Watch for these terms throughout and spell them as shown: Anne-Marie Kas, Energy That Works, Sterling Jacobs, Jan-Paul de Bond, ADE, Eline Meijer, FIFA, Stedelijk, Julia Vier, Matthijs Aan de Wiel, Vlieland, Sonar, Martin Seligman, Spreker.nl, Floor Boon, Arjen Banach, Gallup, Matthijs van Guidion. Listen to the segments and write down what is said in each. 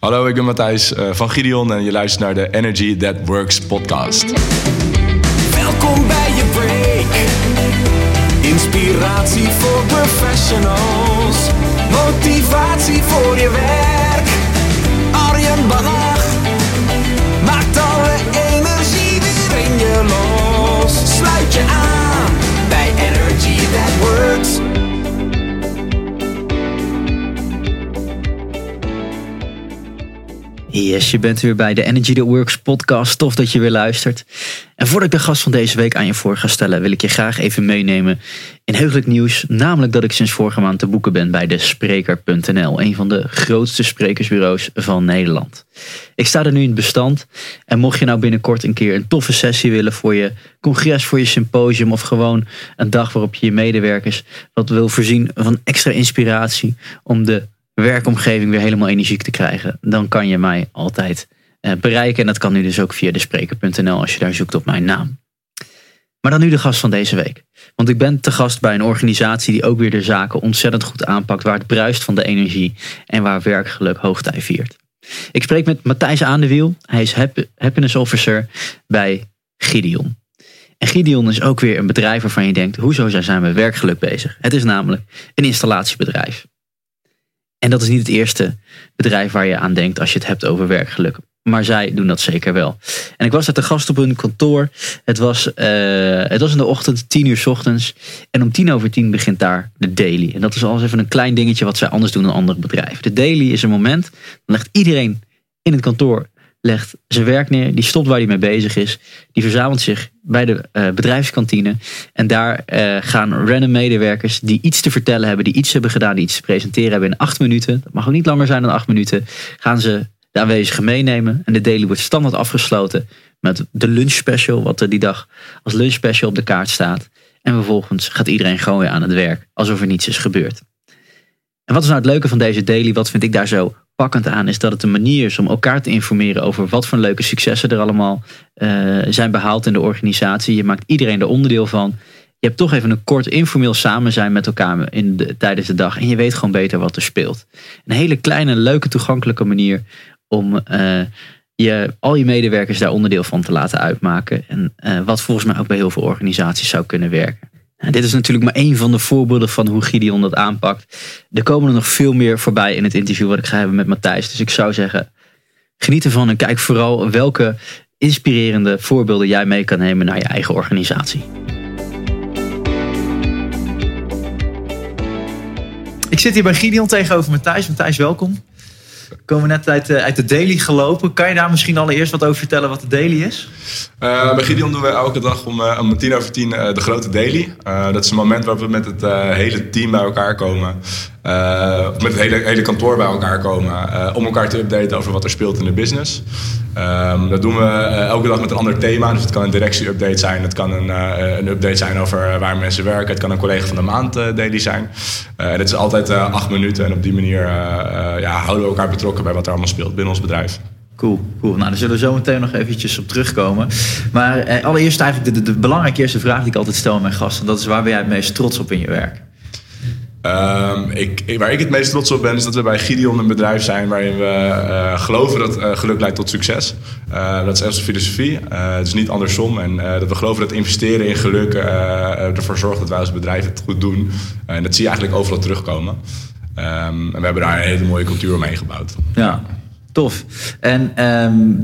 Hallo, ik ben Matthijs van Guidion en je luistert naar de Energy That Works podcast. Welkom bij je break. Inspiratie voor professionals. Motivatie voor je werk. Arjen Banach maakt alle energie weer in je los. Sluit je aan bij Energy That Works. Yes, je bent weer bij de Energy That Works podcast. Tof dat je weer luistert. En voordat ik de gast van deze week aan je voor ga stellen, wil ik je graag even meenemen in heugelijk nieuws. Namelijk dat ik sinds vorige maand te boeken ben bij de Spreker.nl. Een van de grootste sprekersbureaus van Nederland. Ik sta er nu in het bestand. En mocht je nou binnenkort een keer een toffe sessie willen voor je congres, voor je symposium of gewoon een dag waarop je je medewerkers wat wil voorzien van extra inspiratie om de werkomgeving weer helemaal energiek te krijgen, dan kan je mij altijd bereiken. En dat kan nu dus ook via de Spreker.nl als je daar zoekt op mijn naam. Maar dan nu de gast van deze week. Want ik ben te gast bij een organisatie die ook weer de zaken ontzettend goed aanpakt, waar het bruist van de energie en waar werkgeluk hoogtij viert. Ik spreek met Matthijs Aan de Wiel. Hij is Happiness Officer bij Guidion. En Guidion is ook weer een bedrijf waarvan je denkt, hoezo zijn we met werkgeluk bezig? Het is namelijk een installatiebedrijf. En dat is niet het eerste bedrijf waar je aan denkt als je het hebt over werkgeluk. Maar zij doen dat zeker wel. En ik was daar te gast op hun kantoor. Het was in de ochtend, 10:00 's ochtends. En om 10:10 begint daar de daily. En dat is al even een klein dingetje wat zij anders doen dan andere bedrijven. De daily is een moment, dan legt iedereen in het kantoor legt zijn werk neer. Die stopt waar hij mee bezig is. Die verzamelt zich bij de bedrijfskantine. En daar gaan random medewerkers die iets te vertellen hebben, die iets hebben gedaan, die iets te presenteren hebben in 8 minuten. Dat mag ook niet langer zijn dan 8 minuten. Gaan ze de aanwezigen meenemen. En de daily wordt standaard afgesloten met de lunch special, wat er die dag als lunch special op de kaart staat. En vervolgens gaat iedereen gewoon weer aan het werk, alsof er niets is gebeurd. En wat is nou het leuke van deze daily? Wat vind ik daar zo pakkend aan is dat het een manier is om elkaar te informeren over wat voor leuke successen er allemaal zijn behaald in de organisatie. Je maakt iedereen er onderdeel van. Je hebt toch even een kort informeel samen zijn met elkaar tijdens de dag. En je weet gewoon beter wat er speelt. Een hele kleine, leuke, toegankelijke manier om al je medewerkers daar onderdeel van te laten uitmaken. En wat volgens mij ook bij heel veel organisaties zou kunnen werken. Nou, dit is natuurlijk maar één van de voorbeelden van hoe Guidion dat aanpakt. Er komen er nog veel meer voorbij in het interview wat ik ga hebben met Matthijs. Dus ik zou zeggen, geniet ervan en kijk vooral welke inspirerende voorbeelden jij mee kan nemen naar je eigen organisatie. Ik zit hier bij Guidion tegenover Matthijs. Matthijs, welkom. We komen net uit de daily gelopen. Kan je daar misschien allereerst wat over vertellen wat de daily is? Bij Guidion doen we elke dag om 10:10 de grote daily. Dat is een moment waarop we met het hele team bij elkaar komen. Met het hele kantoor bij elkaar komen. Om elkaar te updaten over wat er speelt in de business. Dat doen we elke dag met een ander thema. Dus het kan een directie-update zijn. Het kan een update zijn over waar mensen werken. Het kan een collega van de maand daily zijn. Dit is altijd 8 minuten. En op die manier houden we elkaar betrokken bij wat er allemaal speelt binnen ons bedrijf. Cool. Nou, daar zullen we zo meteen nog eventjes op terugkomen. Maar allereerst eigenlijk de belangrijke eerste vraag die ik altijd stel aan mijn gasten. Dat is, waar ben jij het meest trots op in je werk? Waar ik het meest trots op ben is dat we bij Guidion een bedrijf zijn waarin we geloven dat geluk leidt tot succes. Dat is onze filosofie. Het is niet andersom. En dat we geloven dat investeren in geluk ervoor zorgt dat wij als bedrijf het goed doen. En dat zie je eigenlijk overal terugkomen. En we hebben daar een hele mooie cultuur omheen gebouwd. Ja. Tof. En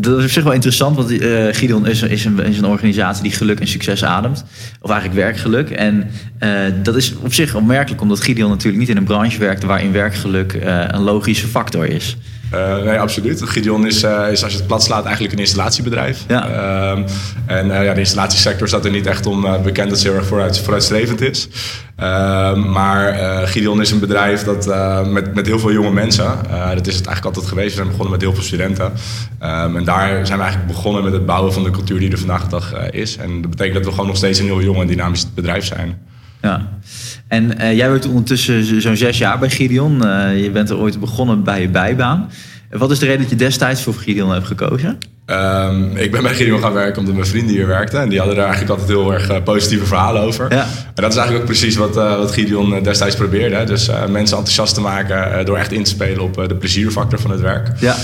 dat is op zich wel interessant, want Guidion is een organisatie die geluk en succes ademt. Of eigenlijk werkgeluk. En dat is op zich opmerkelijk, omdat Guidion natuurlijk niet in een branche werkt waarin werkgeluk een logische factor is. Nee, absoluut. Guidion is, als je het plat slaat, eigenlijk een installatiebedrijf. Ja. De installatiesector staat er niet echt om bekend dat ze heel erg vooruitstrevend is. Maar Guidion is een bedrijf dat met heel veel jonge mensen, dat is het eigenlijk altijd geweest. We zijn begonnen met heel veel studenten. En daar zijn we eigenlijk begonnen met het bouwen van de cultuur die er vandaag de dag is. En dat betekent dat we gewoon nog steeds een heel jong en dynamisch bedrijf zijn. Ja. En jij werkt ondertussen zo'n 6 jaar bij Guidion. Je bent er ooit begonnen bij je bijbaan. Wat is de reden dat je destijds voor Guidion hebt gekozen? Ik ben bij Guidion gaan werken omdat mijn vrienden hier werkten. En die hadden daar eigenlijk altijd heel erg positieve verhalen over. Ja. En dat is eigenlijk ook precies wat Guidion destijds probeerde. Dus mensen enthousiast te maken door echt in te spelen op de plezierfactor van het werk. Ja.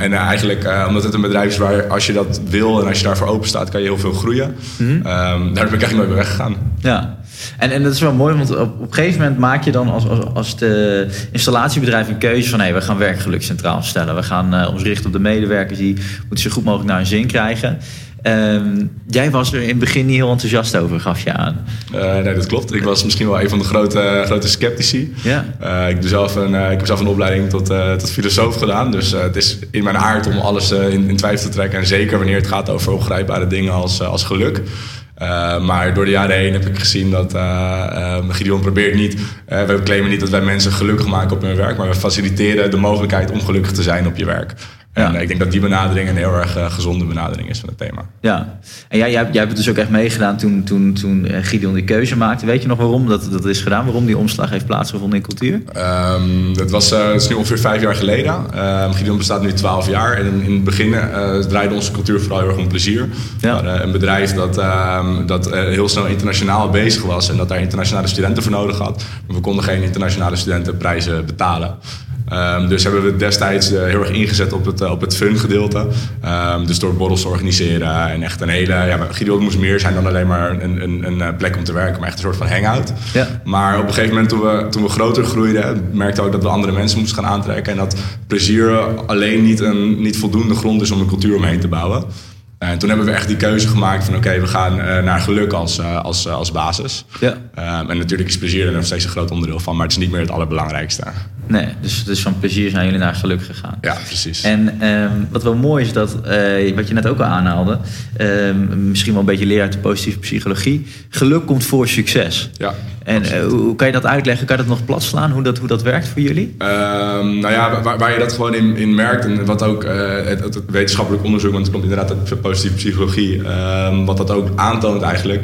En eigenlijk, omdat het een bedrijf is waar als je dat wil en als je daarvoor open staat, kan je heel veel groeien. Mm-hmm. Daar ben ik eigenlijk nooit mee weggegaan. Ja. En dat is wel mooi, want op een gegeven moment maak je dan als de installatiebedrijf een keuze van we gaan werkgeluk centraal stellen. We gaan ons richten op de medewerkers, die moeten zo goed mogelijk naar hun zin krijgen. Jij was er in het begin niet heel enthousiast over, gaf je aan. Nee, dat klopt. Ik was misschien wel een van de grote sceptici. Ja. Ik heb zelf een opleiding tot filosoof gedaan. Dus het is in mijn aard om alles in twijfel te trekken. En zeker wanneer het gaat over ongrijpbare dingen als geluk. Maar door de jaren heen heb ik gezien dat Guidion probeert niet. We claimen niet dat wij mensen gelukkig maken op hun werk. Maar we faciliteren de mogelijkheid om gelukkig te zijn op je werk. Ja. En ik denk dat die benadering een heel erg gezonde benadering is van het thema. Ja, en jij hebt het dus ook echt meegedaan toen Guidion die keuze maakte. Weet je nog waarom dat is gedaan? Waarom die omslag heeft plaatsgevonden in cultuur? Dat is nu ongeveer 5 jaar geleden. Guidion bestaat nu 12 jaar. En in het begin draaide onze cultuur vooral heel erg om plezier. Ja. Maar, een bedrijf dat heel snel internationaal bezig was en dat daar internationale studenten voor nodig had. Maar we konden geen internationale studentenprijzen betalen. Dus hebben we destijds heel erg ingezet op het fun gedeelte. Dus door borrels te organiseren en echt een hele... Guidion moest meer zijn dan alleen maar een plek om te werken, maar echt een soort van hangout. Ja. Maar op een gegeven moment toen we groter groeiden, merkten we ook dat we andere mensen moesten gaan aantrekken. En dat plezier alleen niet voldoende grond is om een cultuur omheen te bouwen. En toen hebben we echt die keuze gemaakt van we gaan naar geluk als basis. Ja. En natuurlijk is plezier er nog steeds een groot onderdeel van, maar het is niet meer het allerbelangrijkste. Nee, dus van plezier zijn jullie naar geluk gegaan. Ja, precies. En wat wel mooi is, dat wat je net ook al aanhaalde, misschien wel een beetje leer uit de positieve psychologie, geluk komt voor succes. Ja. En hoe kan je dat uitleggen? Kan je dat nog plat slaan? Hoe dat werkt voor jullie? Waar je dat gewoon in merkt. En wat ook het wetenschappelijk onderzoek, want het komt inderdaad uit positieve psychologie. Wat dat ook aantoont eigenlijk.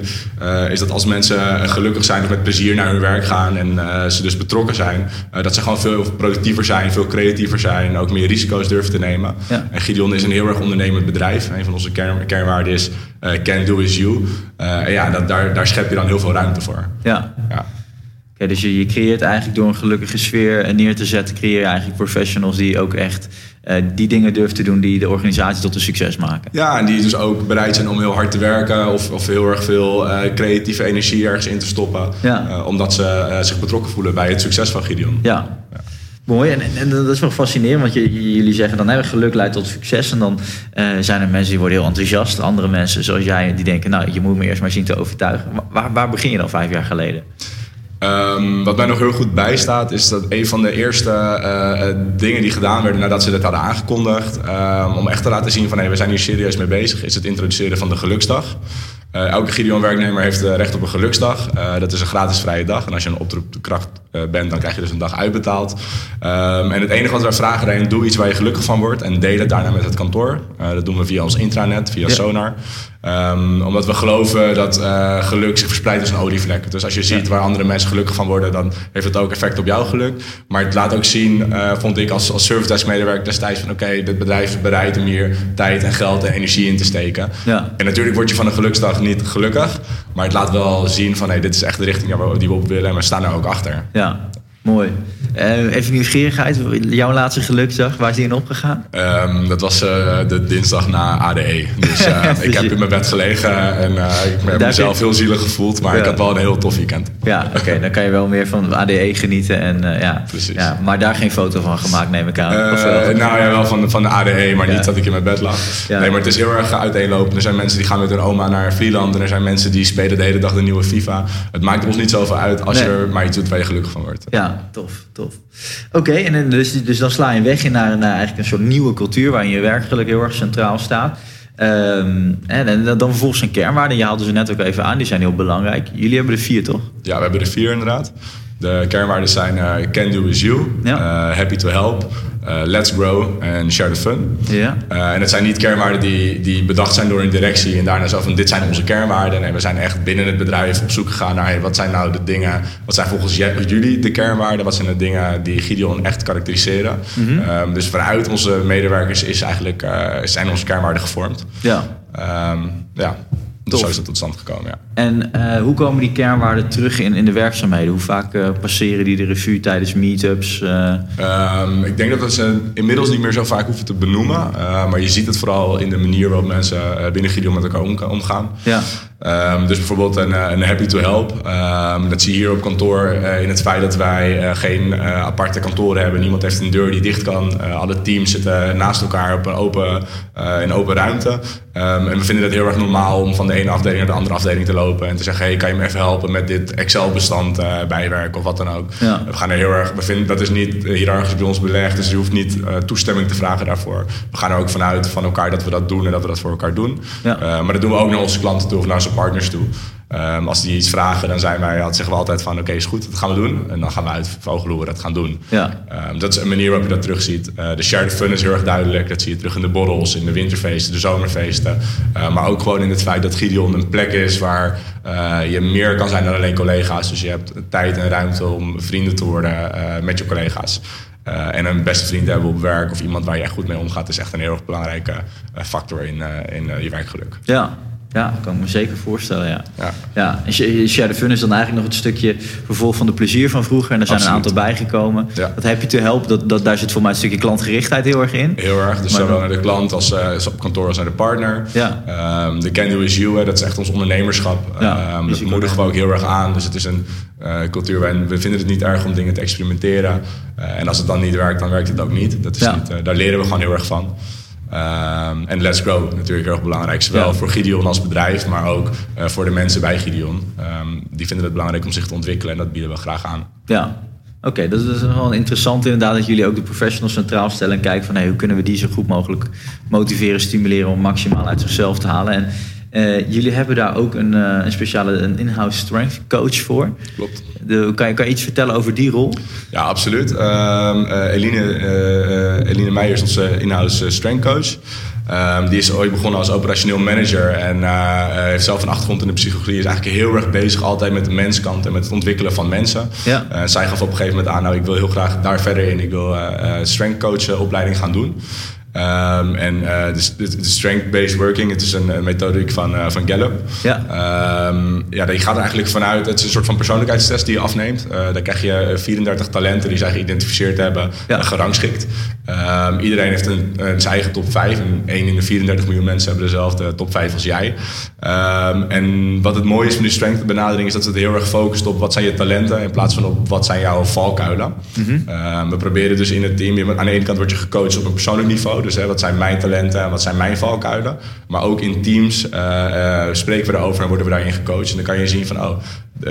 Is dat als mensen gelukkig zijn of met plezier naar hun werk gaan. En ze dus betrokken zijn. Dat ze gewoon veel productiever zijn. Veel creatiever zijn. Ook meer risico's durven te nemen. Ja. En Guidion is een heel erg ondernemend bedrijf. Een van onze kernwaarden is can do is you. Daar schep je dan heel veel ruimte voor. Ja. Ja. Okay, dus je creëert eigenlijk door een gelukkige sfeer neer te zetten, creëer je eigenlijk professionals die ook echt die dingen durven te doen die de organisatie tot een succes maken. Ja, en die dus ook bereid zijn om heel hard te werken of heel erg veel creatieve energie ergens in te stoppen. Ja. Omdat ze zich betrokken voelen bij het succes van Guidion. Ja. Ja. Mooi, en dat is wel fascinerend, want jullie zeggen dan geluk leidt tot succes. En dan zijn er mensen die worden heel enthousiast. Andere mensen zoals jij, die denken je moet me eerst maar zien te overtuigen. Waar begin je dan 5 jaar geleden? Wat mij nog heel goed bijstaat is dat een van de eerste dingen die gedaan werden nadat ze dit hadden aangekondigd, om echt te laten zien van we zijn hier serieus mee bezig, is het introduceren van de geluksdag. Elke Guidion-werknemer heeft recht op een geluksdag. Dat is een gratis vrije dag. En als je een oproepkracht bent, dan krijg je dus een dag uitbetaald. En het enige wat wij vragen is, doe iets waar je gelukkig van wordt. En deel het daarna met het kantoor. Dat doen we via ons intranet, via Sonar. Omdat we geloven dat geluk zich verspreidt als een olievlek. Dus als je ziet waar andere mensen gelukkig van worden, dan heeft het ook effect op jouw geluk. Maar het laat ook zien, vond ik als service desk medewerker destijds, van dit bedrijf is bereid om hier tijd en geld en energie in te steken. Ja. En natuurlijk word je van een geluksdag niet gelukkig, maar het laat wel zien van dit is echt de richting die we op willen en we staan er ook achter. Ja. Mooi. Even nieuwsgierigheid. Jouw laatste geluksdag, waar is die in opgegaan? Dat was de dinsdag na ADE. Dus ik heb in mijn bed gelegen en ik heb mezelf heel zielig gevoeld. Maar ik had wel een heel tof weekend. Ja, oké. Dan kan je wel meer van ADE genieten. En, precies. Ja, maar daar geen foto van gemaakt, neem ik aan. Wel van de ADE, maar niet dat ik in mijn bed lag. Ja. Nee, maar het is heel erg uiteenlopend. Er zijn mensen die gaan met hun oma naar Vlieland. En er zijn mensen die spelen de hele dag de nieuwe FIFA. Het maakt ons niet zoveel uit als je er maar iets doet waar je gelukkig van wordt. Ja. Tof. Oké, en dus dan sla je weg naar eigenlijk een soort nieuwe cultuur waarin je werkelijk heel erg centraal staat. En dan vervolgens een kernwaarden. Je haalde ze net ook even aan, die zijn heel belangrijk. Jullie hebben er 4, toch? Ja, we hebben er 4 inderdaad. De kernwaarden zijn can do is you, happy to help, let's grow en share the fun. Ja. En het zijn niet kernwaarden die bedacht zijn door een directie en daarna zo van dit zijn onze kernwaarden. En we zijn echt binnen het bedrijf op zoek gegaan naar wat zijn nou de dingen, wat zijn volgens jullie de kernwaarden, wat zijn de dingen die Guidion echt karakteriseren. Mm-hmm. Dus vanuit onze medewerkers zijn onze kernwaarden gevormd. Ja. Dus zo is het tot stand gekomen, ja. En hoe komen die kernwaarden terug in de werkzaamheden? Hoe vaak passeren die de revue tijdens meetups? Ik denk dat we ze inmiddels niet meer zo vaak hoeven te benoemen. Maar je ziet het vooral in de manier waarop mensen binnen Guidion met elkaar omgaan. Ja. Dus bijvoorbeeld een happy to help. Dat zie je hier op kantoor in het feit dat wij geen aparte kantoren hebben. Niemand heeft een deur die dicht kan. Alle teams zitten naast elkaar op in open ruimte. En we vinden het heel erg normaal om van de ene afdeling naar de andere afdeling te lopen. En te zeggen, hey, kan je me even helpen met dit Excel-bestand bijwerken of wat dan ook. Ja. We gaan er heel erg, we vinden dat is niet hiërarchisch bij ons belegd. Dus je hoeft niet toestemming te vragen daarvoor. We gaan er ook vanuit van elkaar dat we dat doen en dat we dat voor elkaar doen. Ja. Maar dat doen we ook naar onze klanten toe of naar onze partners toe. Als die iets vragen, dan zeggen we altijd van oké, is goed, dat gaan we doen. En dan gaan we uit vogel hoe we dat gaan doen. Ja. Dat is een manier waarop je dat terugziet. De shared fun is heel erg duidelijk. Dat zie je terug in de borrels, in de winterfeesten, de zomerfeesten. Maar ook gewoon in het feit dat Guidion een plek is waar je meer kan zijn dan alleen collega's. Dus je hebt tijd en ruimte om vrienden te worden met je collega's. En een beste vriend hebben op werk of iemand waar je echt goed mee omgaat is echt een heel erg belangrijke factor in je werkgeluk. Ja. Ja, dat kan ik me zeker voorstellen, ja. En share the fun is dan eigenlijk nog het stukje vervolg van de plezier van vroeger. En er zijn Absoluut. Een aantal bijgekomen. Ja. Dat heb je te helpen. Daar zit voor mij een stukje klantgerichtheid heel erg in. Heel erg. Dus zowel naar de klant als op kantoor als naar de partner. Ja. De Can Do Is You, dat is echt ons ondernemerschap. Ja, dat moedigen we ook heel erg aan. Dus het is een cultuur waarin we vinden het niet erg om dingen te experimenteren. En als het dan niet werkt, dan werkt het ook niet. Dat is niet daar leren we gewoon heel erg van. En let's grow, natuurlijk heel erg belangrijk. Zowel voor Guidion als bedrijf, maar ook voor de mensen bij Guidion. Die vinden het belangrijk om zich te ontwikkelen en dat bieden we graag aan. Ja, oké, dat is wel interessant inderdaad dat jullie ook de professionals centraal stellen en kijken van hoe kunnen we die zo goed mogelijk motiveren, stimuleren om maximaal uit zichzelf te halen. En jullie hebben daar ook een speciale in-house strength coach voor. Klopt. Kan je iets vertellen over die rol? Ja, absoluut. Eline Meijer is onze in-house strength coach. Die is ooit begonnen als operationeel manager en heeft zelf een achtergrond in de psychologie. Is eigenlijk heel erg bezig altijd met de menskant en met het ontwikkelen van mensen. Ja. Zij gaf op een gegeven moment aan, ik wil heel graag daar verder in. Ik wil strength coach opleiding gaan doen. De strength-based working, het is een methodiek van Gallup. Ja. Die gaat er eigenlijk vanuit, het is een soort van persoonlijkheidstest die je afneemt. Daar krijg je 34 talenten die zij geïdentificeerd hebben en gerangschikt. Iedereen heeft zijn eigen top 5 en 1 in de 34 miljoen mensen hebben dezelfde top 5 als jij. En wat het mooie is van die strength benadering is dat het heel erg focust op wat zijn je talenten in plaats van op wat zijn jouw valkuilen. Mm-hmm. We proberen dus in het team, aan de ene kant word je gecoacht op een persoonlijk niveau. Dus wat zijn mijn talenten en wat zijn mijn valkuilen. Maar ook in teams spreken we erover en worden we daarin gecoacht. En dan kan je zien van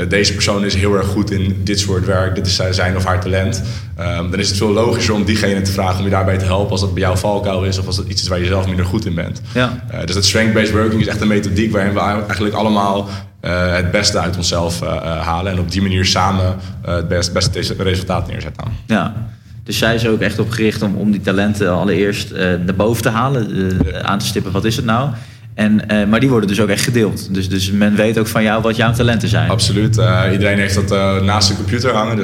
deze persoon is heel erg goed in dit soort werk. Dit is zijn of haar talent. Dan is het veel logischer om diegene te vragen om je daarbij te helpen als dat bij jou valkuil is of als dat iets is waar je zelf minder goed in bent. Ja. Dus dat strength-based working is echt een methodiek waarin we eigenlijk allemaal het beste uit onszelf halen. En op die manier samen het beste resultaat neerzetten. Ja. Dus zij is ook echt op gericht om die talenten allereerst naar boven te halen. Aan te stippen, wat is het nou? Maar die worden dus ook echt gedeeld. Dus men weet ook van jou wat jouw talenten zijn. Absoluut. Iedereen heeft dat naast de computer hangen.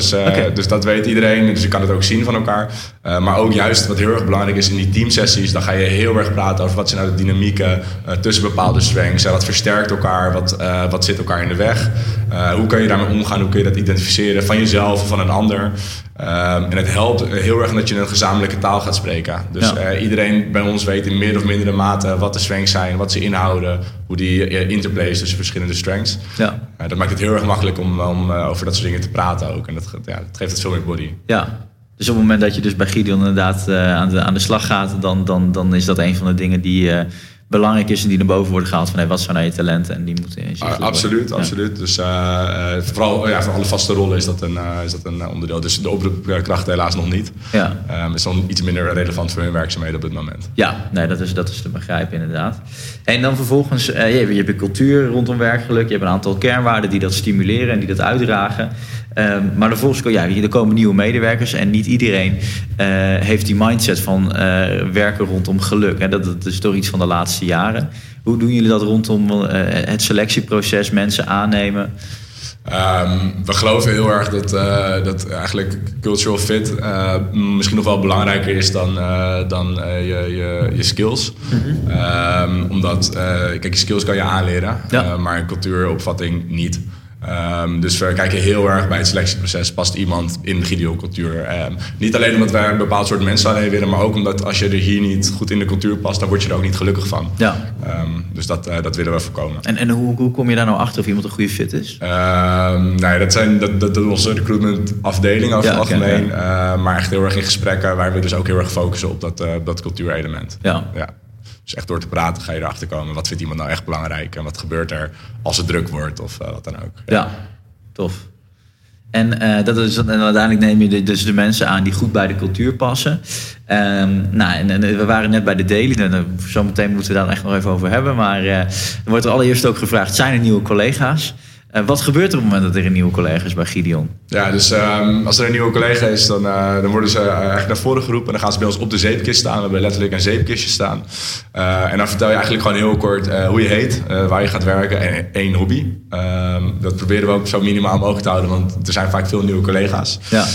Dus dat weet iedereen. Dus je kan het ook zien van elkaar. Maar ook juist wat heel erg belangrijk is in die teamsessies. Dan ga je heel erg praten over wat zijn nou de dynamieken tussen bepaalde strengths. Wat versterkt elkaar? Wat zit elkaar in de weg? Hoe kun je daarmee omgaan? Hoe kun je dat identificeren van jezelf of van een ander? En het helpt heel erg dat je een gezamenlijke taal gaat spreken. Dus iedereen bij ons weet in meer of mindere mate wat de strengths zijn, wat ze inhouden, hoe die interplays tussen verschillende strengths. Ja. Dat maakt het heel erg makkelijk om over dat soort dingen te praten ook. En dat geeft het veel meer body. Ja. Dus op het moment dat je dus bij Guidion inderdaad aan de slag gaat, dan is dat een van de dingen die belangrijk is en die naar boven worden gehaald van wat zijn nou je talenten en die moeten in absoluut. Dus vooral voor alle vaste rollen is dat een onderdeel. Dus de oproepkrachten helaas nog niet. Ja. Is dan iets minder relevant voor hun werkzaamheden op dit moment. Ja, nee, dat is te begrijpen inderdaad. En dan vervolgens, je hebt een cultuur rondom werkgeluk. Je hebt een aantal kernwaarden die dat stimuleren en die dat uitdragen. Maar vervolgens er komen nieuwe medewerkers en niet iedereen heeft die mindset van werken rondom geluk. En dat is toch iets van de laatste jaren. Hoe doen jullie dat rondom het selectieproces, mensen aannemen? We geloven heel erg dat eigenlijk cultural fit misschien nog wel belangrijker is dan je skills. Mm-hmm. Omdat je skills kan je aanleren, ja. Maar een cultuuropvatting niet. Dus we kijken heel erg bij het selectieproces. Past iemand in de Guidion-cultuur? Niet alleen omdat wij een bepaald soort mensen alleen willen, maar ook omdat als je er hier niet goed in de cultuur past, dan word je er ook niet gelukkig van. Ja. Dus dat willen we voorkomen. En hoe kom je daar nou achter of iemand een goede fit is? Dat is onze recruitmentafdeling over het algemeen. Ja. Maar echt heel erg in gesprekken waar we dus ook heel erg focussen op dat cultuurelement. Ja. Dus echt door te praten ga je erachter komen. Wat vindt iemand nou echt belangrijk? En wat gebeurt er als het druk wordt? Of wat dan ook. Ja, tof. En uiteindelijk neem je dus de mensen aan die goed bij de cultuur passen. We waren net bij de daily. Zo meteen moeten we daar echt nog even over hebben. Maar er wordt er allereerst ook gevraagd, zijn er nieuwe collega's? Wat gebeurt er op het moment dat er een nieuwe collega is bij Guidion? Ja, dus als er een nieuwe collega is, dan worden ze eigenlijk naar voren geroepen. En dan gaan ze bij ons op de zeepkist staan. We hebben letterlijk een zeepkistje staan. En dan vertel je eigenlijk gewoon heel kort hoe je heet, waar je gaat werken en één hobby. Dat proberen we ook zo minimaal mogelijk te houden, want er zijn vaak veel nieuwe collega's. Ja.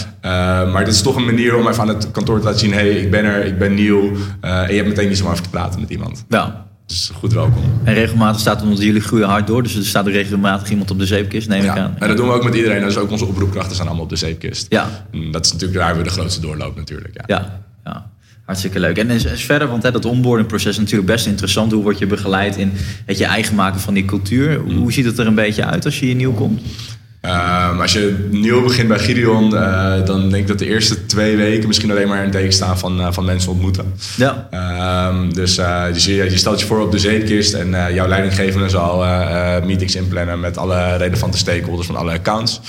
Maar dit is toch een manier om even aan het kantoor te laten zien, hey, ik ben er, ik ben nieuw. En je hebt meteen niet zomaar over te praten met iemand. Ja. Dus goed welkom. En regelmatig staat onder jullie groeien hard door. Dus er staat er regelmatig iemand op de zeepkist, neem ik aan. En dat doen we ook met iedereen. Dus ook onze oproepkrachten staan allemaal op de zeepkist. Ja. En dat is natuurlijk waar we de grootste doorloop natuurlijk. Ja. Hartstikke leuk. En is verder, want dat onboardingproces is natuurlijk best interessant. Hoe word je begeleid in het je eigen maken van die cultuur? Hoe ziet het er een beetje uit als je hier nieuw komt? Als je nieuw begint bij Guidion, dan denk ik dat de eerste 2 weken misschien alleen maar in het teken staan van mensen ontmoeten. Ja. Dus je stelt je voor op de zeepkist en jouw leidinggevende zal meetings inplannen met alle relevante stakeholders van alle accounts.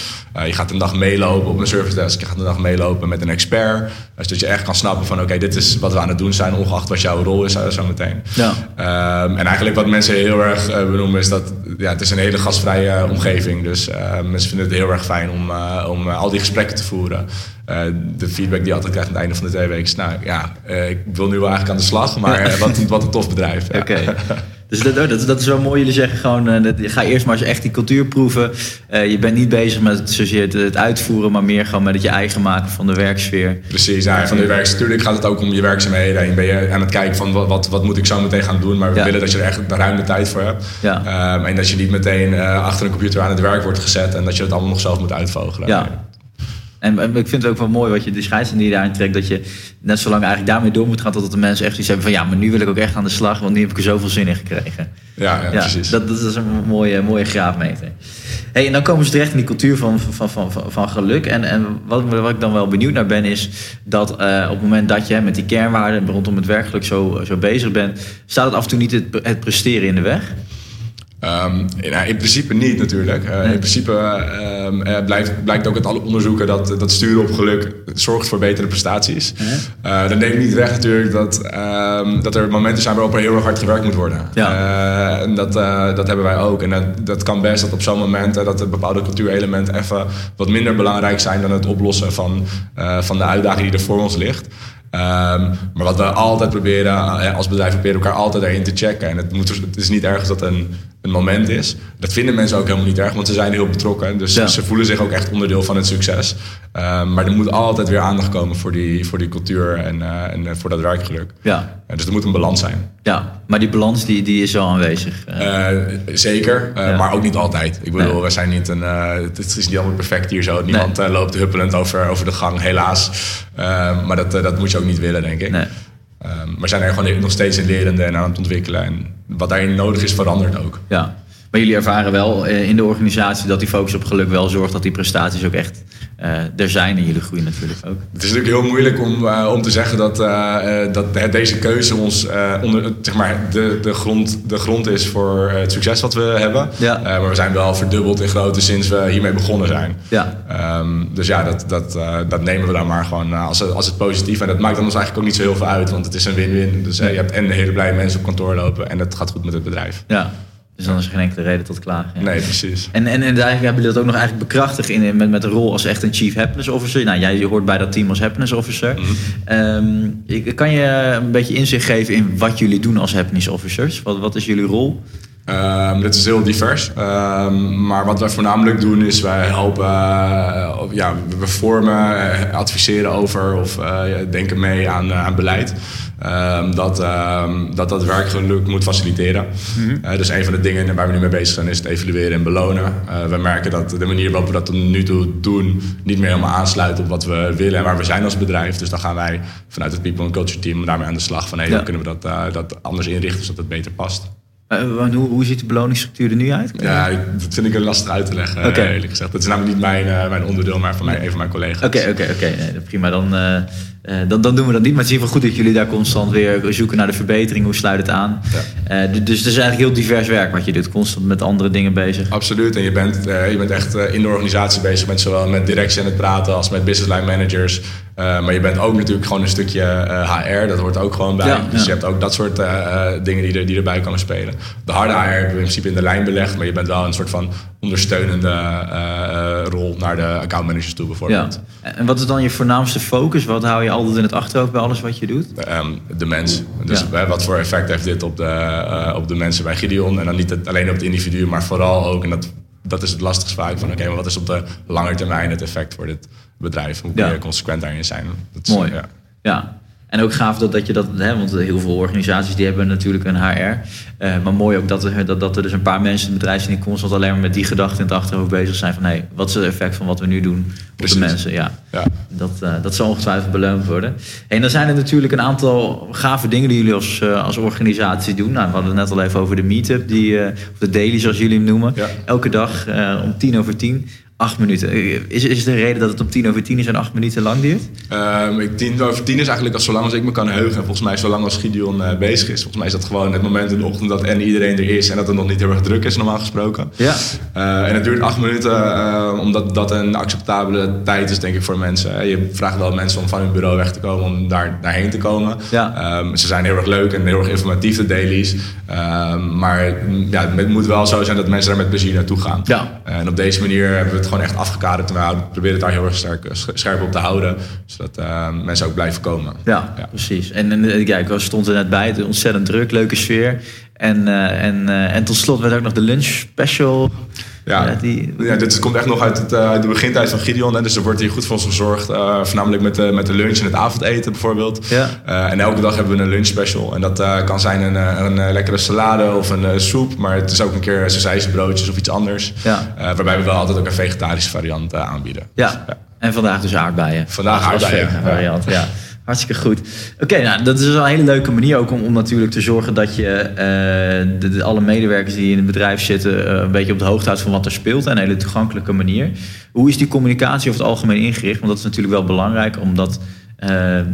Je gaat een dag meelopen op een service desk, je gaat een dag meelopen met een expert. Zodat je echt kan snappen van oké, dit is wat we aan het doen zijn, ongeacht wat jouw rol is zo meteen. Ja. En eigenlijk wat mensen heel erg benoemen is dat het is een hele gastvrije omgeving. Dus mensen vinden het heel erg fijn om al die gesprekken te voeren. De feedback die je altijd krijgt aan het einde van de 2 weken is, ik wil nu wel eigenlijk aan de slag, maar wat een tof bedrijf. Ja. Okay. Dus dat is wel mooi. Jullie zeggen gewoon, ga eerst maar eens echt die cultuur proeven. Je bent niet bezig met zozeer het uitvoeren, maar meer gewoon met het je eigen maken van de werksfeer. Precies, van de werksfeer. Natuurlijk gaat het ook om je werkzaamheden. En ben je aan het kijken van wat moet ik zo meteen gaan doen. Maar we willen dat je er echt ruim de tijd voor hebt. Ja. En dat je niet meteen achter een computer aan het werk wordt gezet. En dat je het allemaal nog zelf moet uitvogelen. Ja. En ik vind het ook wel mooi wat je de scheidslijn die je daarin trekt, dat je net zo lang eigenlijk daarmee door moet gaan totdat de mensen echt iets hebben van maar nu wil ik ook echt aan de slag, want nu heb ik er zoveel zin in gekregen. Ja, precies. Dat is een mooie graadmeter. En dan komen ze terecht in die cultuur van geluk. En wat ik dan wel benieuwd naar ben is dat op het moment dat je met die kernwaarden rondom het werkgeluk zo bezig bent, staat het af en toe niet het presteren in de weg? In principe niet natuurlijk. In principe blijkt ook uit alle onderzoeken dat sturen op geluk zorgt voor betere prestaties. Dat neemt niet weg natuurlijk dat er momenten zijn waarop er heel erg hard gewerkt moet worden. Ja. En dat hebben wij ook. En dat kan best dat op zo'n moment dat er bepaalde cultuurelementen even wat minder belangrijk zijn dan het oplossen van de uitdaging die er voor ons ligt. Maar wat we altijd proberen, als bedrijf proberen elkaar altijd daarin te checken. En het is niet erg dat een moment is. Dat vinden mensen ook helemaal niet erg, want ze zijn heel betrokken. Dus ze voelen zich ook echt onderdeel van het succes. Maar er moet altijd weer aandacht komen voor die cultuur en voor dat werkgeluk. Ja. Dus er moet een balans zijn. Ja, maar die balans die is wel aanwezig. Zeker, maar ook niet altijd. Ik bedoel, we zijn niet het is niet allemaal perfect hier zo. Niemand loopt huppelend over de gang, helaas. Maar dat moet je ook niet willen, denk ik. Nee. Maar zijn er gewoon nog steeds in lerende en aan het ontwikkelen. En wat daarin nodig is, verandert ook. Ja. Maar jullie ervaren wel in de organisatie dat die focus op geluk wel zorgt dat die prestaties ook echt er zijn in jullie groei natuurlijk ook. Het is natuurlijk heel moeilijk om te zeggen dat deze keuze ons de grond is voor het succes wat we hebben. Ja. Maar we zijn wel verdubbeld in grootte sinds we hiermee begonnen zijn. Ja. Dus dat nemen we dan maar gewoon als het positief. En dat maakt dan ons eigenlijk ook niet zo heel veel uit, want het is een win-win. Dus je hebt en hele blije mensen op kantoor lopen en het gaat goed met het bedrijf. Ja. Dus dan is er geen enkele reden tot klagen. Ja. Nee, precies. En eigenlijk hebben jullie dat ook nog eigenlijk bekrachtigd met de rol als echt een Chief Happiness Officer. Nou, jij hoort bij dat team als Happiness Officer. Mm-hmm. Kan je een beetje inzicht geven in wat jullie doen als Happiness Officers? Wat is jullie rol? Dat is heel divers. Maar wat wij voornamelijk doen is wij helpen, we vormen, adviseren over of denken mee aan beleid. Dat werkgeluk moet faciliteren. Mm-hmm. Dus een van de dingen waar we nu mee bezig zijn is het evalueren en belonen. We merken dat de manier waarop we dat tot nu toe doen niet meer helemaal aansluit op wat we willen en waar we zijn als bedrijf. Dus dan gaan wij vanuit het People and Culture Team daarmee aan de slag van hoe kunnen we dat anders inrichten zodat het beter past. Hoe ziet de beloningsstructuur er nu uit? Ja, dat vind ik een lastig uit te leggen, eerlijk gezegd. Dat is namelijk niet mijn onderdeel, maar van een van mijn collega's. Oké. Nee, prima, dan doen we dat niet. Maar het is in ieder geval goed dat jullie daar constant weer zoeken naar de verbetering. Hoe sluit het aan? Ja. Dus het is eigenlijk heel divers werk wat je doet. Constant met andere dingen bezig. Absoluut. En je bent echt in de organisatie bezig met zowel met directie en het praten als met business line managers. Maar je bent ook natuurlijk gewoon een stukje HR. Dat hoort ook gewoon bij. Ja. Dus je hebt ook dat soort dingen die erbij komen spelen. De harde HR heb je in principe in de lijn belegd. Maar je bent wel een soort van ondersteunende rol naar de accountmanagers toe bijvoorbeeld. Ja. En wat is dan je voornaamste focus? Wat hou je altijd in het achterhoofd bij alles wat je doet? De mens. Dus wat voor effect heeft dit op de mensen bij Guidion? En dan niet alleen op het individu, maar vooral ook, en dat is het lastigste vaak, van maar wat is op de lange termijn het effect voor dit bedrijf? Hoe kun je consequent daarin zijn? Dat is, mooi. Ja. En ook gaaf dat je dat, want heel veel organisaties die hebben natuurlijk een HR. Maar mooi ook dat er dus een paar mensen in het bedrijf zijn die constant alleen maar met die gedachten in het achterhoofd bezig zijn van wat is het effect van wat we nu doen op de mensen. Ja. Dat zal ongetwijfeld beloond worden. En dan zijn er natuurlijk een aantal gave dingen die jullie als organisatie doen. Nou, we hadden het net al even over de meetup, of de daily zoals jullie hem noemen. Ja. Elke dag om 10:10. 8 minuten. Is het een reden dat het om 10:10 is en 8 minuten lang duurt? 10:10 is eigenlijk als zolang als ik me kan heugen. En volgens mij zolang als Guidion bezig is. Volgens mij is dat gewoon het moment in de ochtend dat iedereen er is. En dat het nog niet heel erg druk is normaal gesproken. Ja. En het duurt 8 minuten. Omdat dat een acceptabele tijd is denk ik voor mensen. Je vraagt wel mensen om van hun bureau weg te komen. Om daar naarheen te komen. Ja. Ze zijn heel erg leuk en heel erg informatief de dailies. Maar het moet wel zo zijn dat mensen daar met plezier naartoe gaan. Ja. En op deze manier hebben we het gewoon echt afgekaderd. We proberen het daar heel erg scherp op te houden. Zodat mensen ook blijven komen. Ja. Precies. En we stonden er net bij. Het is ontzettend druk. Leuke sfeer. En tot slot werd ook nog de lunch special. Ja, dit komt echt nog uit de begintijd van Guidion. Hè? Dus er wordt hier goed voor ons gezorgd. Voornamelijk met de lunch en het avondeten bijvoorbeeld. Ja. En elke dag hebben we een lunch special. En dat kan zijn een lekkere salade of een soep. Maar het is ook een keer sausijzenbroodjes of iets anders. Ja. Waarbij we wel altijd ook een vegetarische variant aanbieden. Ja, en vandaag dus aardbeien. Vandaag aardbeien. Variant, ja. Hartstikke goed. Oké, nou, dat is dus een hele leuke manier ook om natuurlijk te zorgen dat je alle medewerkers die in het bedrijf zitten een beetje op de hoogte houdt van wat er speelt. En een hele toegankelijke manier. Hoe is die communicatie over het algemeen ingericht? Want dat is natuurlijk wel belangrijk, omdat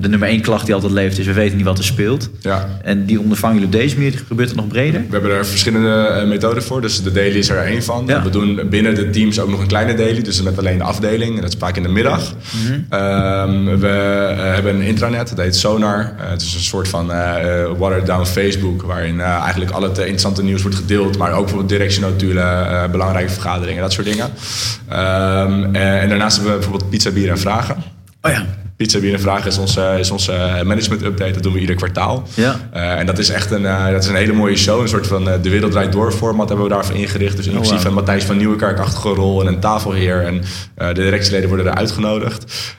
de nummer 1 klacht die altijd leeft is: we weten niet wat er speelt. Ja. En die ondervangen jullie op deze manier. Gebeurt het nog breder? We hebben er verschillende methoden voor. Dus de daily is er één van. Ja. We doen binnen de teams ook nog een kleine daily. Dus met alleen de afdeling. En dat is vaak in de middag. Mm-hmm. We hebben een intranet. Dat heet Sonar. Het is een soort van watered down Facebook. Waarin eigenlijk al het interessante nieuws wordt gedeeld. Maar ook bijvoorbeeld directienotulen. Belangrijke vergaderingen. Dat soort dingen. En daarnaast hebben we bijvoorbeeld pizza, bier en vragen. Oh ja. Pizza binnen vraag is onze management update. Dat doen we ieder kwartaal. Ja. En dat is echt een hele mooie show. Een soort van de wereld draait door format hebben we daarvoor ingericht. Dus inclusief een Matthijs van Nieuwenkerk-achtige rol en een tafelheer. En de directieleden worden er uitgenodigd.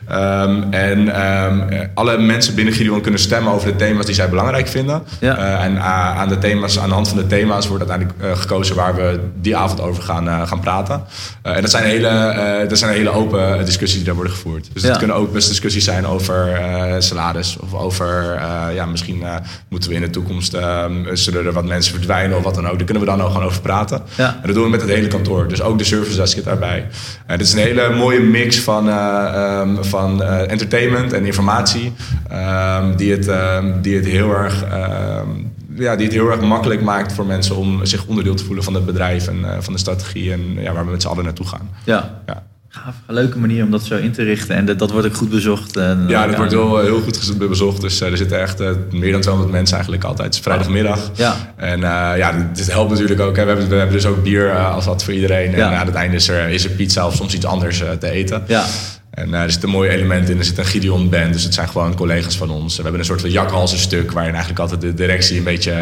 Alle mensen binnen Guidion kunnen stemmen over de thema's die zij belangrijk vinden. Ja. Aan de hand van de thema's wordt uiteindelijk gekozen waar we die avond over gaan praten. En dat zijn hele open discussies die daar worden gevoerd. Dus dat kunnen ook best discussies zijn over salades of over misschien moeten we in de toekomst zullen er wat mensen verdwijnen of wat dan ook. Daar kunnen we dan ook gewoon over praten. Ja. En dat doen we met het hele kantoor. Dus ook de service desk zit daarbij. Dit is een hele mooie mix van entertainment en informatie die het heel erg makkelijk maakt voor mensen om zich onderdeel te voelen van het bedrijf en van de strategie en waar we met z'n allen naartoe gaan. Ja. Gaaf, een leuke manier om dat zo in te richten. En dat wordt ook goed bezocht. Dat wordt heel goed bezocht. Dus er zitten echt meer dan 200 mensen eigenlijk altijd. Het is vrijdagmiddag. Ja. En dit helpt natuurlijk ook. Hè. We hebben dus ook bier als wat voor iedereen. Ja. En aan het einde is er pizza of soms iets anders te eten. Ja. En er zit een mooi element in. Er zit een Gideon-band. Dus het zijn gewoon collega's van ons. We hebben een soort van jakhalzenstuk waarin eigenlijk altijd de directie een beetje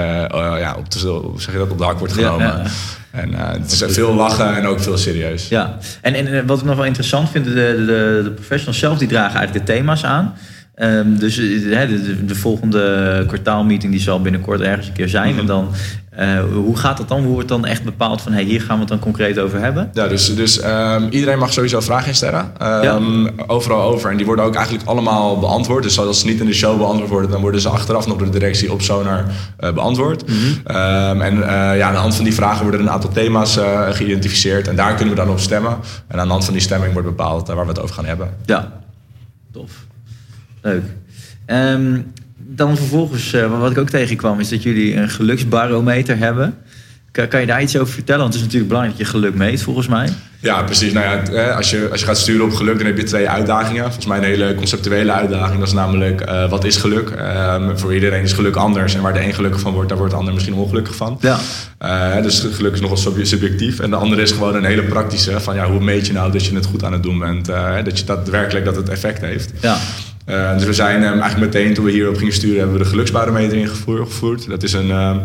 op de hak wordt genomen. Ja. En het is veel lachen en ook veel serieus. Ja. En wat ik nog wel interessant vind, de professionals zelf die dragen eigenlijk de thema's aan. Dus de volgende kwartaalmeeting die zal binnenkort ergens een keer zijn. Mm-hmm. En dan, hoe gaat dat dan? Hoe wordt dan echt bepaald van hier gaan we het dan concreet over hebben? Ja, dus iedereen mag sowieso vragen instellen. Overal over. En die worden ook eigenlijk allemaal beantwoord. Dus als ze niet in de show beantwoord worden, dan worden ze achteraf nog door de directie op Sonar beantwoord. Mm-hmm. Aan de hand van die vragen worden een aantal thema's geïdentificeerd. En daar kunnen we dan op stemmen. En aan de hand van die stemming wordt bepaald waar we het over gaan hebben. Ja, tof. Leuk. Dan vervolgens, wat ik ook tegenkwam, is dat jullie een geluksbarometer hebben. Kan je daar iets over vertellen? Want het is natuurlijk belangrijk dat je geluk meet, volgens mij. Ja, precies. Als je gaat sturen op geluk, dan heb je 2 uitdagingen. Volgens mij een hele conceptuele uitdaging. Dat is namelijk, wat is geluk? Voor iedereen is geluk anders. En waar de een gelukkig van wordt, daar wordt de ander misschien ongelukkig van. Ja. Dus geluk is nogal subjectief. En de andere is gewoon een hele praktische. Van hoe meet je nou dat je het goed aan het doen bent? Dat je daadwerkelijk dat het effect heeft. Ja. Dus we zijn eigenlijk meteen toen we hierop gingen sturen, hebben we de geluksbarometer ingevoerd. Dat is een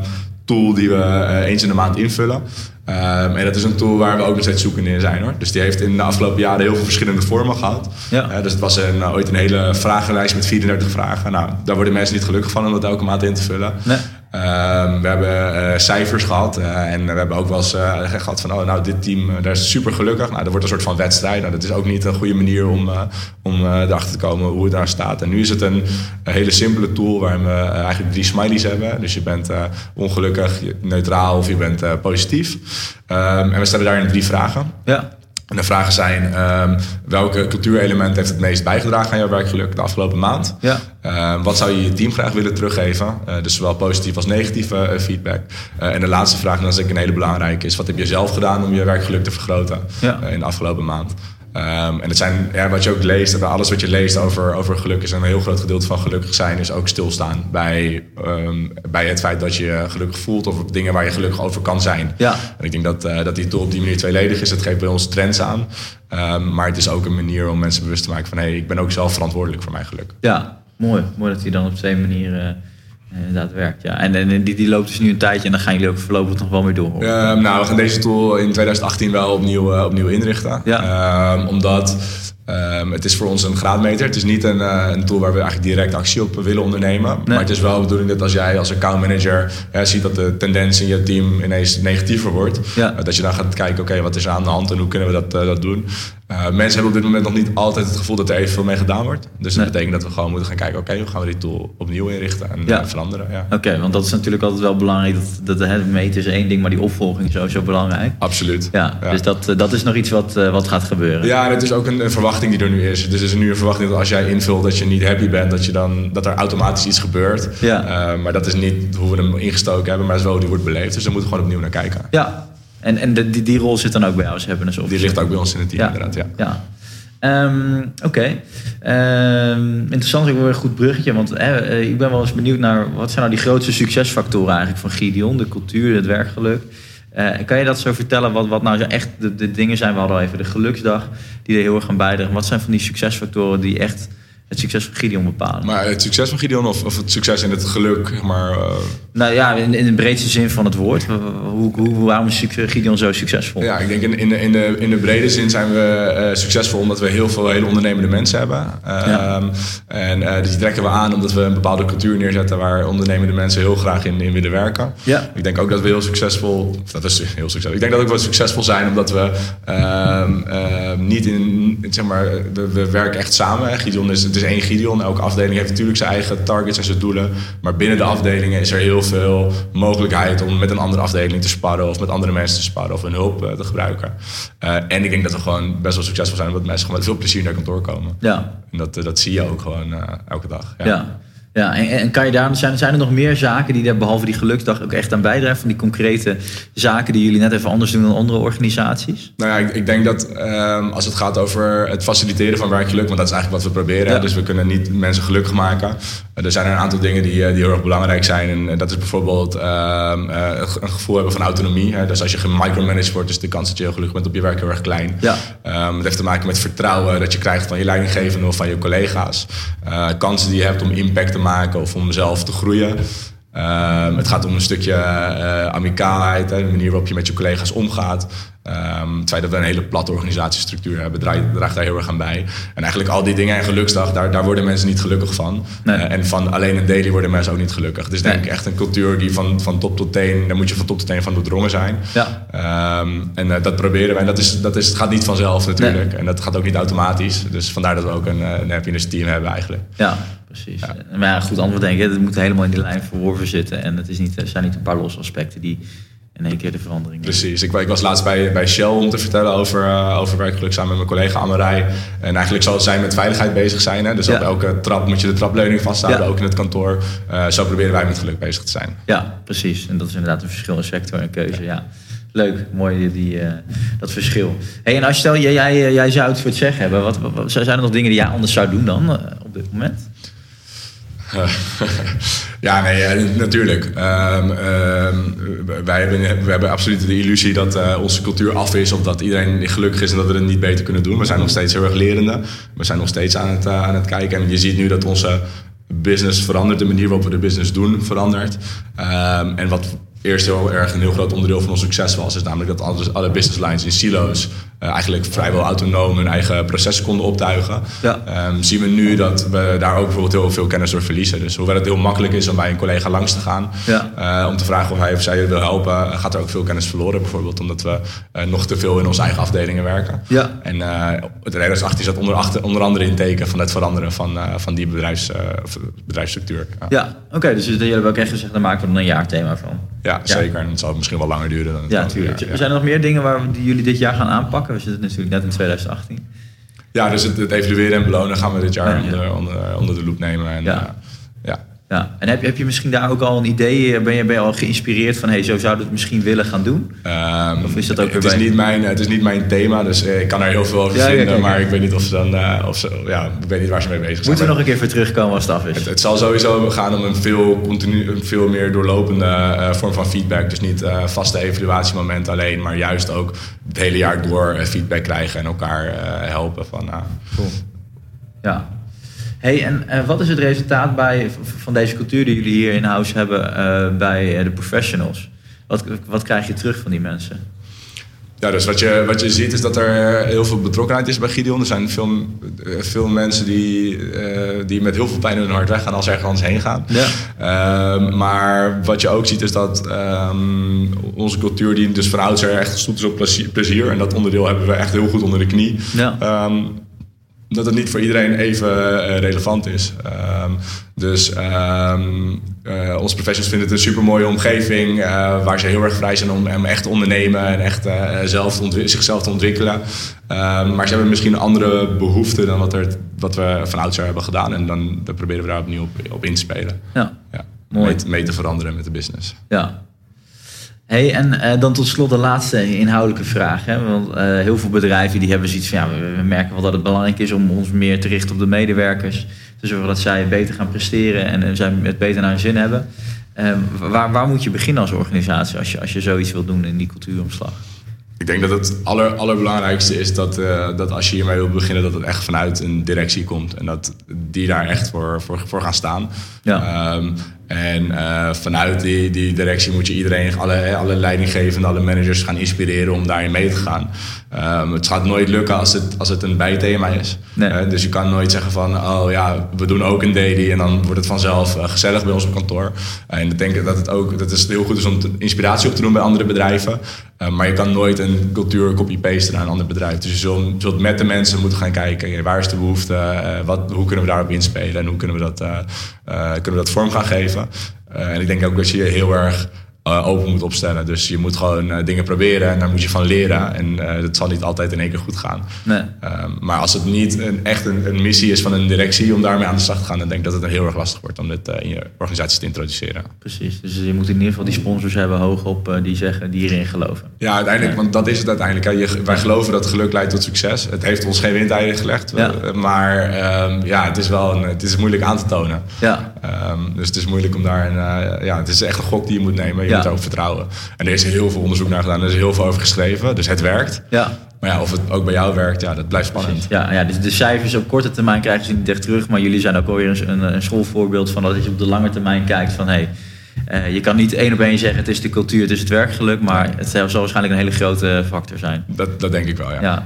tool die we eens in de maand invullen. En dat is een tool waar we ook nog steeds zoekende in zijn, hoor. Dus die heeft in de afgelopen jaren heel veel verschillende vormen gehad. Ja. Dus het was ooit een hele vragenlijst met 34 vragen. Nou, daar worden mensen niet gelukkig van om dat elke maand in te vullen. Nee. We hebben cijfers gehad. En we hebben ook wel eens gehad van... dit team daar is super gelukkig. Nou, dat wordt een soort van wedstrijd. Nou, dat is ook niet een goede manier om erachter te komen hoe het daar staat. En nu is het een hele simpele tool waarin we eigenlijk 3 smileys hebben. Dus je bent ongelukkig, neutraal of je bent positief. En we stellen daarin 3 vragen. Ja. En de vragen zijn, welke cultuurelement heeft het meest bijgedragen aan jouw werkgeluk de afgelopen maand? Ja. Wat zou je je team graag willen teruggeven? Dus zowel positief als negatieve feedback. En de laatste vraag, dat is een hele belangrijke, is wat heb je zelf gedaan om je werkgeluk te vergroten in de afgelopen maand? En het zijn, wat je ook leest, alles wat je leest over geluk is een heel groot gedeelte van gelukkig zijn is ook stilstaan bij het feit dat je gelukkig voelt of dingen waar je gelukkig over kan zijn. Ja. En ik denk dat die tool op die manier tweeledig is. Dat geeft bij ons trends aan. Maar het is ook een manier om mensen bewust te maken van ik ben ook zelf verantwoordelijk voor mijn geluk. Ja, mooi. Mooi dat hij dan op zijn manier... dat werkt, ja. En die loopt dus nu een tijdje en dan gaan jullie ook voorlopig nog wel mee door. We gaan deze tool in 2018 wel opnieuw inrichten. Ja. Omdat het is voor ons een graadmeter. Het is niet een tool waar we eigenlijk direct actie op willen ondernemen. Nee. Maar het is wel de bedoeling dat als jij als accountmanager ziet dat de tendens in je team ineens negatiever wordt. Ja. Dat je dan gaat kijken, oké, wat is er aan de hand en hoe kunnen we dat doen? Mensen hebben op dit moment nog niet altijd het gevoel dat er evenveel mee gedaan wordt. Dus dat betekent dat we gewoon moeten gaan kijken, hoe gaan we die tool opnieuw inrichten en veranderen. Ja. Oké, want dat is natuurlijk altijd wel belangrijk. Dat meten is één ding, maar die opvolging is sowieso belangrijk. Absoluut. Ja. Dus dat is nog iets wat gaat gebeuren. Ja, en het is ook een verwachting die er nu is. Dus er is nu een verwachting dat als jij invult dat je niet happy bent, dat er automatisch iets gebeurt. Ja. Maar dat is niet hoe we hem ingestoken hebben, maar zo die wordt beleefd. Dus daar moeten we gewoon opnieuw naar kijken. Ja. En die rol zit dan ook bij jou als happiness officer? Die ligt ook bij ons in het team, inderdaad. Ja. Oké. Interessant, ook weer een goed bruggetje. Want ik ben wel eens benieuwd naar... wat zijn nou die grootste succesfactoren eigenlijk van Guidion? De cultuur, het werkgeluk. Kan je dat zo vertellen? Wat nou echt de dingen zijn? We hadden al even de geluksdag die er heel erg aan bijdragen. Wat zijn van die succesfactoren die echt... het succes van Guidion bepalen. Maar het succes van Guidion of het succes in het geluk? In de breedste zin van het woord. Waarom is Guidion zo succesvol? Ja, ik denk in de brede zin zijn we succesvol... omdat we heel veel hele ondernemende mensen hebben. En die trekken we aan omdat we een bepaalde cultuur neerzetten... waar ondernemende mensen heel graag in willen werken. Ja. Ik denk ook dat we succesvol zijn... omdat we niet in... We werken echt samen. Guidion is... Het is één Guidion. Elke afdeling heeft natuurlijk zijn eigen targets en zijn doelen. Maar binnen de afdelingen is er heel veel mogelijkheid om met een andere afdeling te sparren. Of met andere mensen te sparren. Of hun hulp te gebruiken. En ik denk dat we gewoon best wel succesvol zijn. Omdat mensen gewoon met veel plezier naar kantoor komen. Ja. En dat zie je ook gewoon elke dag. Ja. En kan je daar, zijn er nog meer zaken die daar behalve die geluksdag ook echt aan bijdragen? Van die concrete zaken die jullie net even anders doen dan andere organisaties? Nou ja, ik denk dat als het gaat over het faciliteren van werkgeluk... want dat is eigenlijk wat we proberen. Ja. Dus we kunnen niet mensen gelukkig maken. Er zijn een aantal dingen die heel erg belangrijk zijn. En dat is bijvoorbeeld een gevoel hebben van autonomie. Dus als je gemicromanaged wordt, is de kans dat je heel gelukkig bent op je werk heel erg klein. Ja. Het heeft te maken met vertrouwen dat je krijgt van je leidinggevende of van je collega's. Kansen die je hebt om impact te maken of om zelf te groeien. Het gaat om een stukje amicaalheid, de manier waarop je met je collega's omgaat. Het feit dat we een hele platte organisatiestructuur hebben, draagt daar heel erg aan bij. En eigenlijk al die dingen en geluksdag, daar worden mensen niet gelukkig van. Nee. En van alleen een daily worden mensen ook niet gelukkig. Dus denk ik echt een cultuur die van top tot teen, daar moet je van top tot teen van doordrongen zijn. Ja. En dat proberen wij. En dat is, het gaat niet vanzelf natuurlijk. Nee. En dat gaat ook niet automatisch. Dus vandaar dat we ook een happiness team hebben eigenlijk. Ja, precies. Ja. Maar ja, goed antwoord denk ik. Het moet helemaal in die lijn verworven zitten. En het is niet, er zijn niet een paar losse aspecten die in één keer de verandering. Precies. Ik was laatst bij Shell om te vertellen over werkgeluk samen met mijn collega Amarij. En eigenlijk zal zij met veiligheid bezig zijn. Hè? Dus op elke trap moet je de trapleuning vasthouden, ook in het kantoor. Zo proberen wij met geluk bezig te zijn. Ja, precies. En dat is inderdaad een verschil in sector en keuze. Ja. Leuk, mooi dat verschil. Hey, en als stel jij zou het voor het zeggen hebben, wat zijn er nog dingen die jij anders zou doen dan op dit moment? Ja, nee, natuurlijk. We hebben absoluut de illusie dat onze cultuur af is of dat iedereen gelukkig is en dat we het niet beter kunnen doen. We zijn nog steeds heel erg lerende. We zijn nog steeds aan het kijken. En je ziet nu dat onze business verandert. De manier waarop we de business doen verandert. En wat eerst heel erg een heel groot onderdeel van ons succes was, is namelijk dat alle business lines in silo's eigenlijk vrijwel autonoom hun eigen processen konden optuigen. Ja. Zien we nu dat we daar ook bijvoorbeeld heel veel kennis door verliezen. Dus hoewel het heel makkelijk is om bij een collega langs te gaan, om te vragen of hij of zij wil helpen, gaat er ook veel kennis verloren bijvoorbeeld, omdat we nog te veel in onze eigen afdelingen werken. Ja. En het 2018 zat onder andere in teken van het veranderen van die bedrijfsstructuur. Ja. Oké, dus jullie hebben ook echt gezegd, daar maken we er een jaarthema van. Ja, zeker. En het zal misschien wel langer duren dan het natuurlijk. Ja. Zijn er nog meer dingen die jullie dit jaar gaan aanpakken? We zitten natuurlijk net in 2018. Ja, dus het evalueren en belonen gaan we dit jaar onder de loep nemen. En, en heb je misschien daar ook al een idee? Ben je al geïnspireerd van, hey, zo zouden we het misschien willen gaan doen? Of is dat ook weer het is niet mijn thema, dus ik kan er heel veel over vinden. Ja, maar ik weet niet of ze dan ik weet niet waar ze mee bezig zijn. Moeten we nog een keer voor terugkomen als het af is? Het zal sowieso gaan om een veel meer doorlopende vorm van feedback. Dus niet vaste evaluatiemomenten alleen, maar juist ook het hele jaar door feedback krijgen en elkaar helpen. Cool. Ja. Hey, en wat is het resultaat van deze cultuur die jullie hier in huis hebben bij de professionals? Wat krijg je terug van die mensen? Ja, dus wat je ziet is dat er heel veel betrokkenheid is bij Guidion. Er zijn veel mensen die met heel veel pijn in hun hart weggaan als ze ergens heen gaan. Ja. Maar wat je ook ziet is dat onze cultuur, die dus van oudsher echt gestoeld is op plezier. En dat onderdeel hebben we echt heel goed onder de knie. Ja. Dat het niet voor iedereen even relevant is. Onze professionals vinden het een supermooie omgeving, waar ze heel erg vrij zijn om echt te ondernemen en echt zichzelf te ontwikkelen. Maar ze hebben misschien andere behoeften dan wat we van oudsher hebben gedaan. En dan proberen we daar opnieuw op in te spelen. Ja, mooi. Mee te veranderen met de business. Ja. Hey, en dan tot slot de laatste inhoudelijke vraag. Hè? Want heel veel bedrijven die hebben zoiets van, we merken wel dat het belangrijk is om ons meer te richten op de medewerkers. Te zorgen dat zij beter gaan presteren en zij het beter naar hun zin hebben. Waar moet je beginnen als organisatie als je zoiets wilt doen in die cultuuromslag? Ik denk dat het allerbelangrijkste is dat als je hiermee wil beginnen, dat het echt vanuit een directie komt. En dat die daar echt voor gaan staan. Ja. En vanuit die directie moet je iedereen, alle leidinggevenden, alle managers gaan inspireren om daarin mee te gaan. Het gaat nooit lukken als het een bijthema is. Nee. Dus je kan nooit zeggen van, we doen ook een daily en dan wordt het vanzelf gezellig bij ons op kantoor. En ik denk dat het heel goed is om inspiratie op te doen bij andere bedrijven. Maar je kan nooit een cultuur copy-pasten naar een ander bedrijf. Dus je zult met de mensen moeten gaan kijken, waar is de behoefte, hoe kunnen we daarop inspelen en hoe kunnen we dat vorm gaan geven. En ik denk ook dat je heel erg open moet opstellen. Dus je moet gewoon dingen proberen en daar moet je van leren. En dat zal niet altijd in één keer goed gaan. Nee. Maar als het niet echt een missie is van een directie om daarmee aan de slag te gaan, dan denk ik dat het heel erg lastig wordt om dit in je organisatie te introduceren. Precies, dus je moet in ieder geval die sponsors hebben hoog op die zeggen, die hierin geloven. Ja, uiteindelijk, want dat is het uiteindelijk. Hè. Wij geloven dat geluk leidt tot succes. Het heeft ons geen windeieren gelegd. Ja. Maar het is moeilijk aan te tonen. Ja. Dus het is moeilijk om daar het is echt een gok die je moet nemen. Je moet daarop vertrouwen. En er is heel veel onderzoek naar gedaan. Er is heel veel over geschreven. Dus het werkt. Ja. Maar ja, of het ook bij jou werkt, dat blijft spannend. Ja, ja, dus de cijfers op korte termijn krijgen ze niet echt terug. Maar jullie zijn ook alweer een schoolvoorbeeld van dat je op de lange termijn kijkt van je kan niet één op één zeggen het is de cultuur, het is het werkgeluk. Maar het zal waarschijnlijk een hele grote factor zijn. Dat denk ik wel, ja.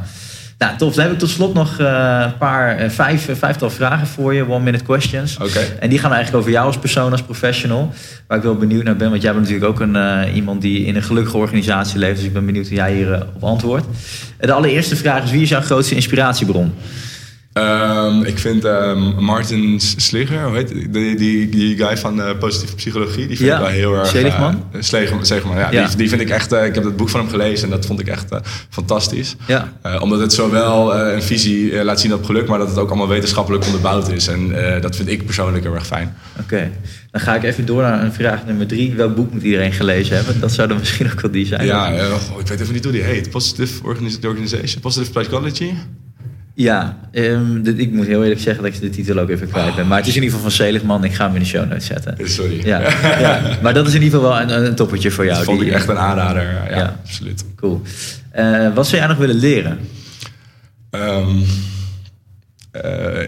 Nou, tof. Dan heb ik tot slot nog vijftal vragen voor je. 1-minute questions. Okay. En die gaan eigenlijk over jou als persoon, als professional. Waar ik wel benieuwd naar ben. Want jij bent natuurlijk ook iemand die in een gelukkige organisatie leeft. Dus ik ben benieuwd hoe jij hier op antwoordt. De allereerste vraag is, wie is jouw grootste inspiratiebron? Ik vind Martin Seligman, hoe heet die guy van positieve psychologie, die vind ik wel heel erg... Seligman, ja. Die vind ik echt... ik heb het boek van hem gelezen en dat vond ik echt fantastisch. Ja. Omdat het zowel een visie laat zien op geluk, maar dat het ook allemaal wetenschappelijk onderbouwd is. En dat vind ik persoonlijk heel erg fijn. Oké. Dan ga ik even door naar een vraag nummer 3. Welk boek moet iedereen gelezen hebben? Dat zou dan misschien ook wel die zijn. Ja, ik weet even niet hoe die heet. Positive Organization, Positive Psychology... Ja, ik moet heel eerlijk zeggen dat ik de titel ook even kwijt ben. Maar het is in ieder geval van Seligman. Ik ga hem in de show notes zetten. Sorry. Ja, ja. Maar dat is in ieder geval wel een toppertje voor jou. Dat vond ik echt een aanrader. Ja, absoluut. Cool. Wat zou jij nog willen leren?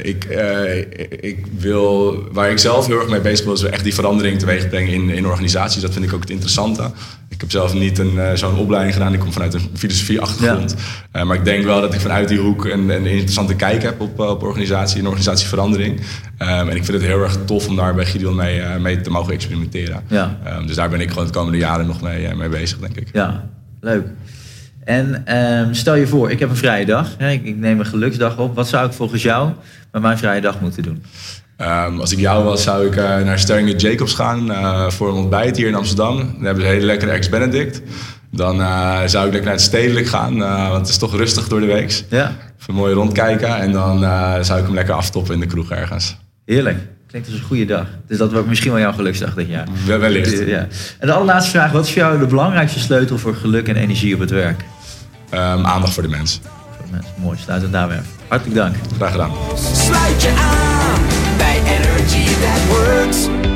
Ik wil... Waar ik zelf heel erg mee bezig ben, is echt die verandering teweeg brengen in organisaties. Dat vind ik ook het interessante. Ik heb zelf niet zo'n opleiding gedaan. Ik kom vanuit een filosofie-achtergrond. Ja. Maar ik denk wel dat ik vanuit die hoek een interessante kijk heb op organisatie en organisatieverandering. En ik vind het heel erg tof om daar bij Guidion mee te mogen experimenteren. Ja. Dus daar ben ik gewoon de komende jaren nog mee bezig, denk ik. Ja, leuk. En stel je voor, ik heb een vrije dag. Hè? Ik neem een geluksdag op. Wat zou ik volgens jou met mijn vrije dag moeten doen? Als ik jou was, zou ik naar Sterling Jacobs gaan voor een ontbijt hier in Amsterdam. Daar hebben ze een hele lekkere ex-Benedict. Dan zou ik lekker naar het Stedelijk gaan, want het is toch rustig door de week. Ja. Even mooi rondkijken en dan zou ik hem lekker aftoppen in de kroeg ergens. Heerlijk. Klinkt als een goede dag. Dus dat wordt misschien wel jouw geluksdag dit jaar. Wellicht. Ja. En de allerlaatste vraag. Wat is voor jou de belangrijkste sleutel voor geluk en energie op het werk? Aandacht voor de mens. Mooi, sluitend daarbij. Hartelijk dank. Graag gedaan. Sluit je aan bij Energy That Works.